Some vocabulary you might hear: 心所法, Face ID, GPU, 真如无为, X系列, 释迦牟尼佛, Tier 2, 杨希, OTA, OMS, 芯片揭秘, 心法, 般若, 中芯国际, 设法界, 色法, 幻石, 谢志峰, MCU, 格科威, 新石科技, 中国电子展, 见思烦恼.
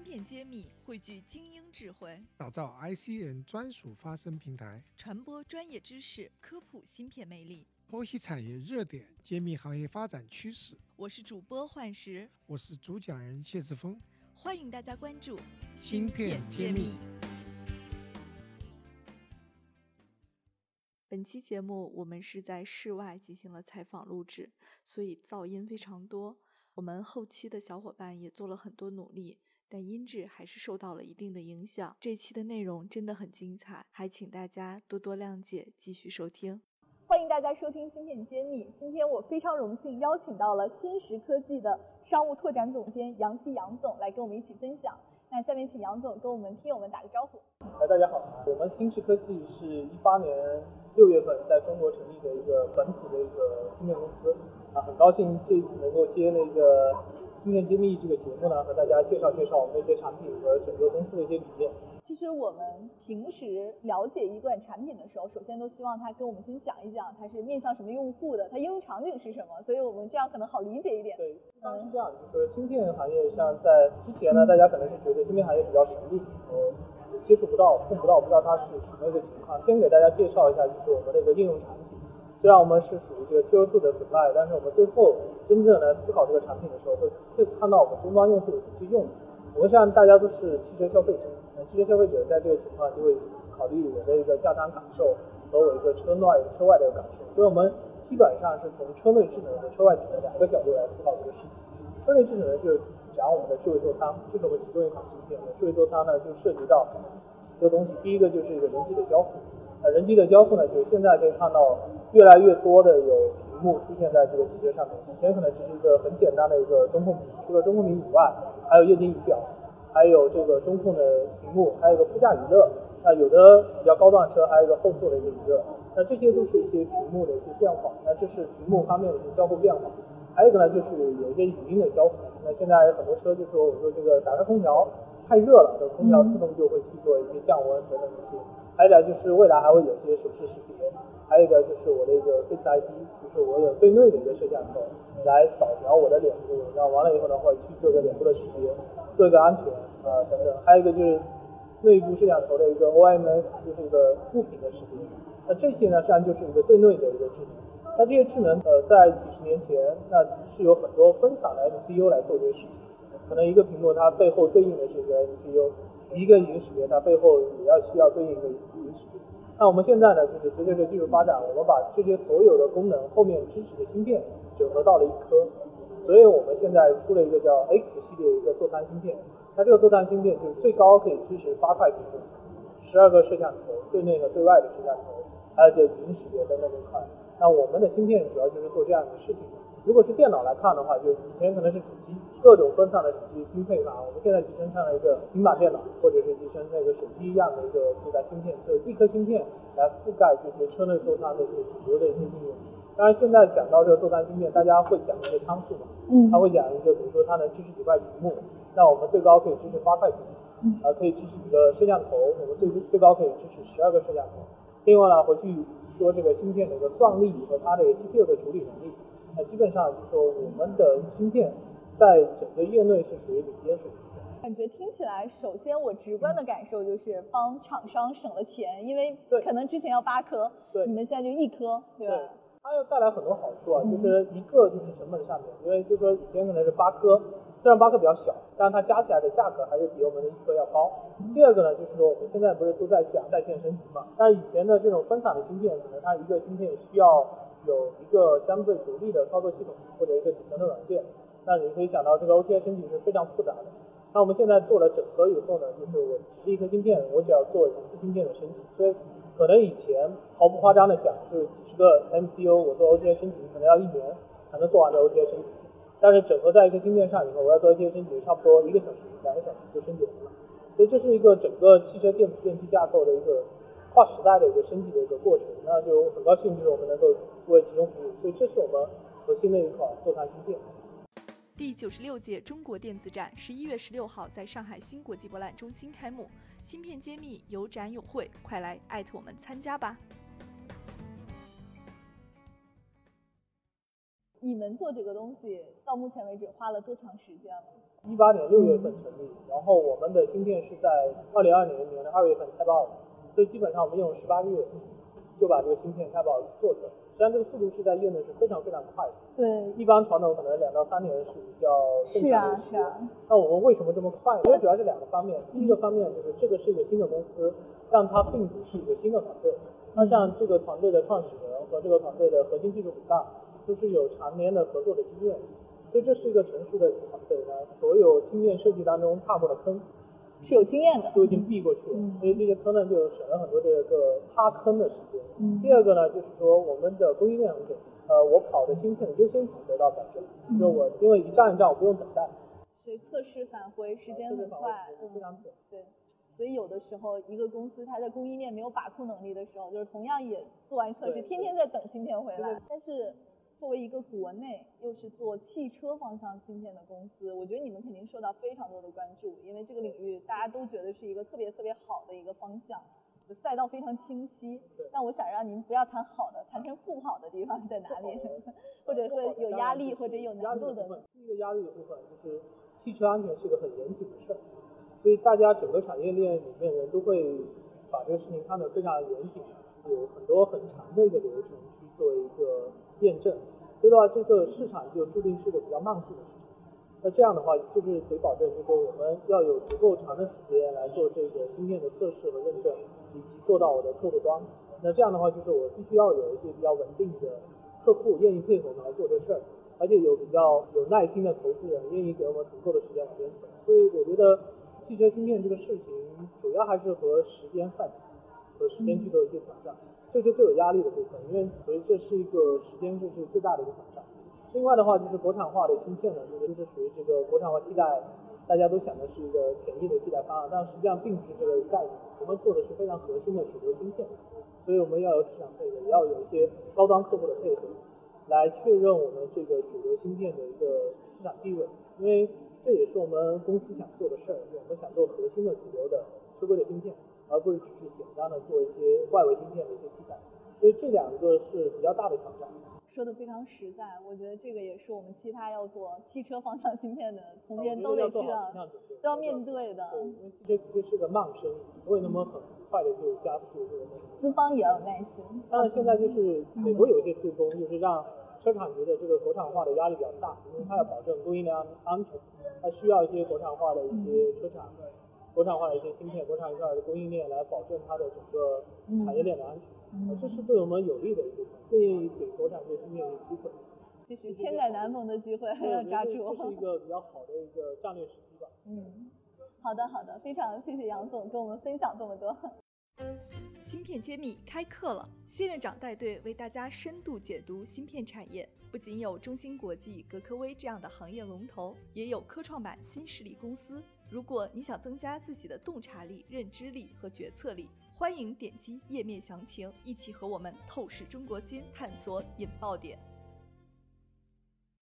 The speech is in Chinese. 芯片揭秘，汇聚精英智慧，打造 IC 人专属发声平台，传播专业知识，科普芯片魅力，剖析产业热点，揭秘行业发展趋势。我是主播幻石，我是主讲人谢志峰，欢迎大家关注芯片揭秘。本期节目我们是在室外进行了采访录制，所以噪音非常多。我们后期的小伙伴也做了很多努力，但音质还是受到了一定的影响。这期的内容真的很精彩，还请大家多多谅解，继续收听。欢迎大家收听芯片揭秘，今天我非常荣幸邀请到了新石科技的商务拓展总监杨希杨总来跟我们一起分享。那下面请杨总跟我们听友们打个招呼。大家好，我们新石科技是2018年6月份在中国成立的一个本土的一个芯片公司啊，很高兴这一次能够接那个芯片揭秘这个节目呢，和大家介绍介绍我们的一些产品和整个公司的一些理念。其实我们平时了解一款产品的时候，首先都希望他跟我们先讲一讲它是面向什么用户的，它应用场景是什么，所以我们这样可能好理解一点。对，当然是这样，就是芯片行业像在之前呢，大家可能是觉得芯片行业比较神秘，接触不到、碰不到，不知道它是什么一个情况。先给大家介绍一下，就是我们的一个应用场景。虽然我们是属于这个 Tier 2 的 supply， 但是我们最后真正来思考这个产品的时候，会看到我们终端用户怎么去用。我们像大家都是汽车消费者，汽车消费者在这个情况就会考虑我的一个驾乘感受和我一个车外的感受，所以我们基本上是从车内智能和车外智能两个角度来思考这个事情。车内智能就讲我们的智慧座舱，这是我们其中一款芯片。我们智慧座舱呢就涉及到几个东西，第一个就是一个人机的交互。人机的交互呢，就是现在可以看到越来越多的有屏幕出现在这个汽车上面，以前可能只是一个很简单的一个中控屏，除了中控屏以外，还有液晶仪表，还有这个中控的屏幕，还有一个副驾娱乐，那有的比较高端车还有一个后座的一个娱乐，那这些都是一些屏幕的一些变化，那这是屏幕方面的一些交互变化。还有一个呢，就是有一些语音的交互，那现在很多车就说，我说这个打开空调太热了，这空调自动就会去做一些降温等等一些。还有一个就是未来还会有一些手势识别，还有一个就是我的一个 Face ID， 就是我有对内的一个摄像头来扫描我的脸部，然后完了以后呢会去做一个脸部的识别，做一个安全等等。还有一个就是内部摄像头的一个 OMS， 就是一个物品的识别。那这些呢实际上就是一个对内的一个智能。那这些智能在几十年前那是有很多分散的 MCU 来做这些事情，可能一个屏幕它背后对应的是一个 MCU， 一个语音识别它背后也要需要对应一个语音识别。那我们现在呢，就是随着这个技术发展，我们把这些所有的功能后面支持的芯片整合到了一颗，所以我们现在出了一个叫 X 系列一个座舱芯片。那这个座舱芯片就是最高可以支持8块屏幕，12个摄像头，对内和对外的摄像头，还有这语音识别等等一块。那我们的芯片主要就是做这样的事情。如果是电脑来看的话，就以前可能是主机各种分散的主机拼配法，我们现在集成上了一个平板电脑，或者是集成那个手机一样的一个主载芯片，就一颗芯片来覆盖这些车内座舱的一些主流的一些应用。当然现在讲到这个座舱芯片，大家会讲一个参数嘛，他会讲一个比如说它能支持几块屏幕，那我们最高可以支持8块屏幕，可以支持几个摄像头，我们最高可以支持12个摄像头。另外呢，回去说这个芯片的一个算力和它的 GPU 的处理能力，那基本上就是说我们的芯片在整个业内是属于领先水平。感觉听起来，首先我直观的感受就是帮厂商省了钱，因为可能之前要8颗，你们现在就1颗，对吧？对，它又带来很多好处啊，就是一个就是成本上面，因为就是说以前可能是8颗。虽然8颗比较小，但是它加起来的价格还是比我们的1颗要高。第二个呢，就是说我们现在不是都在讲在线升级嘛，但是以前的这种分散的芯片，可能它一个芯片需要有一个相对独立的操作系统或者一个底层的软件，那你可以想到这个 OTA 升级是非常复杂的。那我们现在做了整合以后呢，就是我只是一颗芯片，我只要做一次芯片的升级，所以可能以前毫不夸张的讲，就是几十个 MCU 我做 OTA 升级可能要1年才能做完的 OTA 升级。但是整合在一个芯片上以后，我要做一些升级，差不多1个小时、2个小时就升级完了。所以这是一个整个汽车电机架构的一个跨时代的一个升级的一个过程。那就很高兴，就是我们能够为其中服务。所以这是我们核心的一款座舱芯片。第96届中国电子展11月16号在上海新国际博览中心开幕，芯片揭秘有展有会，快来@我们参加吧！你们做这个东西到目前为止花了多长时间了？18年6月份成立，然然后我们的芯片是在2020年2月份开发的，所以基本上我们用18个月就把这个芯片开发做出来。实际上这个速度是在业内是非常非常快的。对，一般传统可能2到3年是比较正常的。是啊。那我们为什么这么快呢？因为主要是2个方面。第一个方面就是这个是一个新的公司，但它并不是一个新的团队。那像这个团队的创始人和这个团队的核心技术骨干都是有常年的合作的经验，所以这是一个成熟的团队呢。所有芯片设计当中踏过的坑是有经验的，都已经避过去了，所以这些坑呢就省了很多这个塌坑的时间。第二个呢就是说我们的供应链很准，我跑的芯片的优先级得到保证，就是我因为一站一站我不用等待，所以测试返回时间很快，非常准。对，所以有的时候一个公司它在供应链没有把控能力的时候，就是同样也做完测试，天天在等芯片回来。但是作为一个国内又是做汽车方向芯片的公司，我觉得你们肯定受到非常多的关注，因为这个领域大家都觉得是一个特别特别好的一个方向，就赛道非常清晰。但我想让您不要谈好的，谈成不好的地方在哪里，或者说有压力或者有难度的。第一个压力的部分就是汽车安全是一个很严谨的事儿，所以大家整个产业链里面人都会把这个事情看得非常严谨，有很多很长的一个流程去做一个验证，所以的话这个市场就注定是个比较慢速的市场。那这样的话就是得保证，就是说我们要有足够长的时间来做这个芯片的测试和认证，以及做到我的客户端。那这样的话就是我必须要有一些比较稳定的客户愿意配合我们来做这事儿，而且有比较有耐心的投资人愿意给我们足够的时间来验证。所以我觉得汽车芯片这个事情主要还是和时间赛跑，和时间去做一些挑战，这是最有压力的部分，因为所以这是一个时间就是最大的一个挑战。另外的话就是国产化的芯片呢，就是属于这个国产化替代，大家都想的是一个便宜的替代方案，但实际上并不是这个概念。我们做的是非常核心的主流芯片，所以我们要有市场配合，也要有一些高端客户的配合，来确认我们这个主流芯片的一个市场地位。因为这也是我们公司想做的事儿，我们想做核心的主流的车规的芯片，而不是只是简单的做一些外围芯片的一些替代，所以这2个是比较大的挑战。说的非常实在，我觉得这个也是我们其他要做汽车方向芯片的同仁都得知道，都要面对的。对，因为汽车的确是个慢生意，不会那么很快的就加速。资方也有耐心。当然现在就是美国有一些资工，就是让车厂觉得这个国产化的压力比较大，因为它要保证供应链安全，它需要一些国产化的一些车厂，国产化的一些芯片，国产化的供应链来保证它的整个产业链的安全，这是对我们有利的一部分，所以给国产这个芯片的机会，这是千载难逢的机会，要抓住。这是一个比较好的一个战略时机吧。好的，非常谢谢杨总跟我们分享这么多。芯片揭秘开课了，谢院长带队为大家深度解读芯片产业，不仅有中芯国际、格科威这样的行业龙头，也有科创板新势力公司。如果你想增加自己的洞察力、认知力和决策力，欢迎点击页面详情，一起和我们透视中国芯，探索引爆点。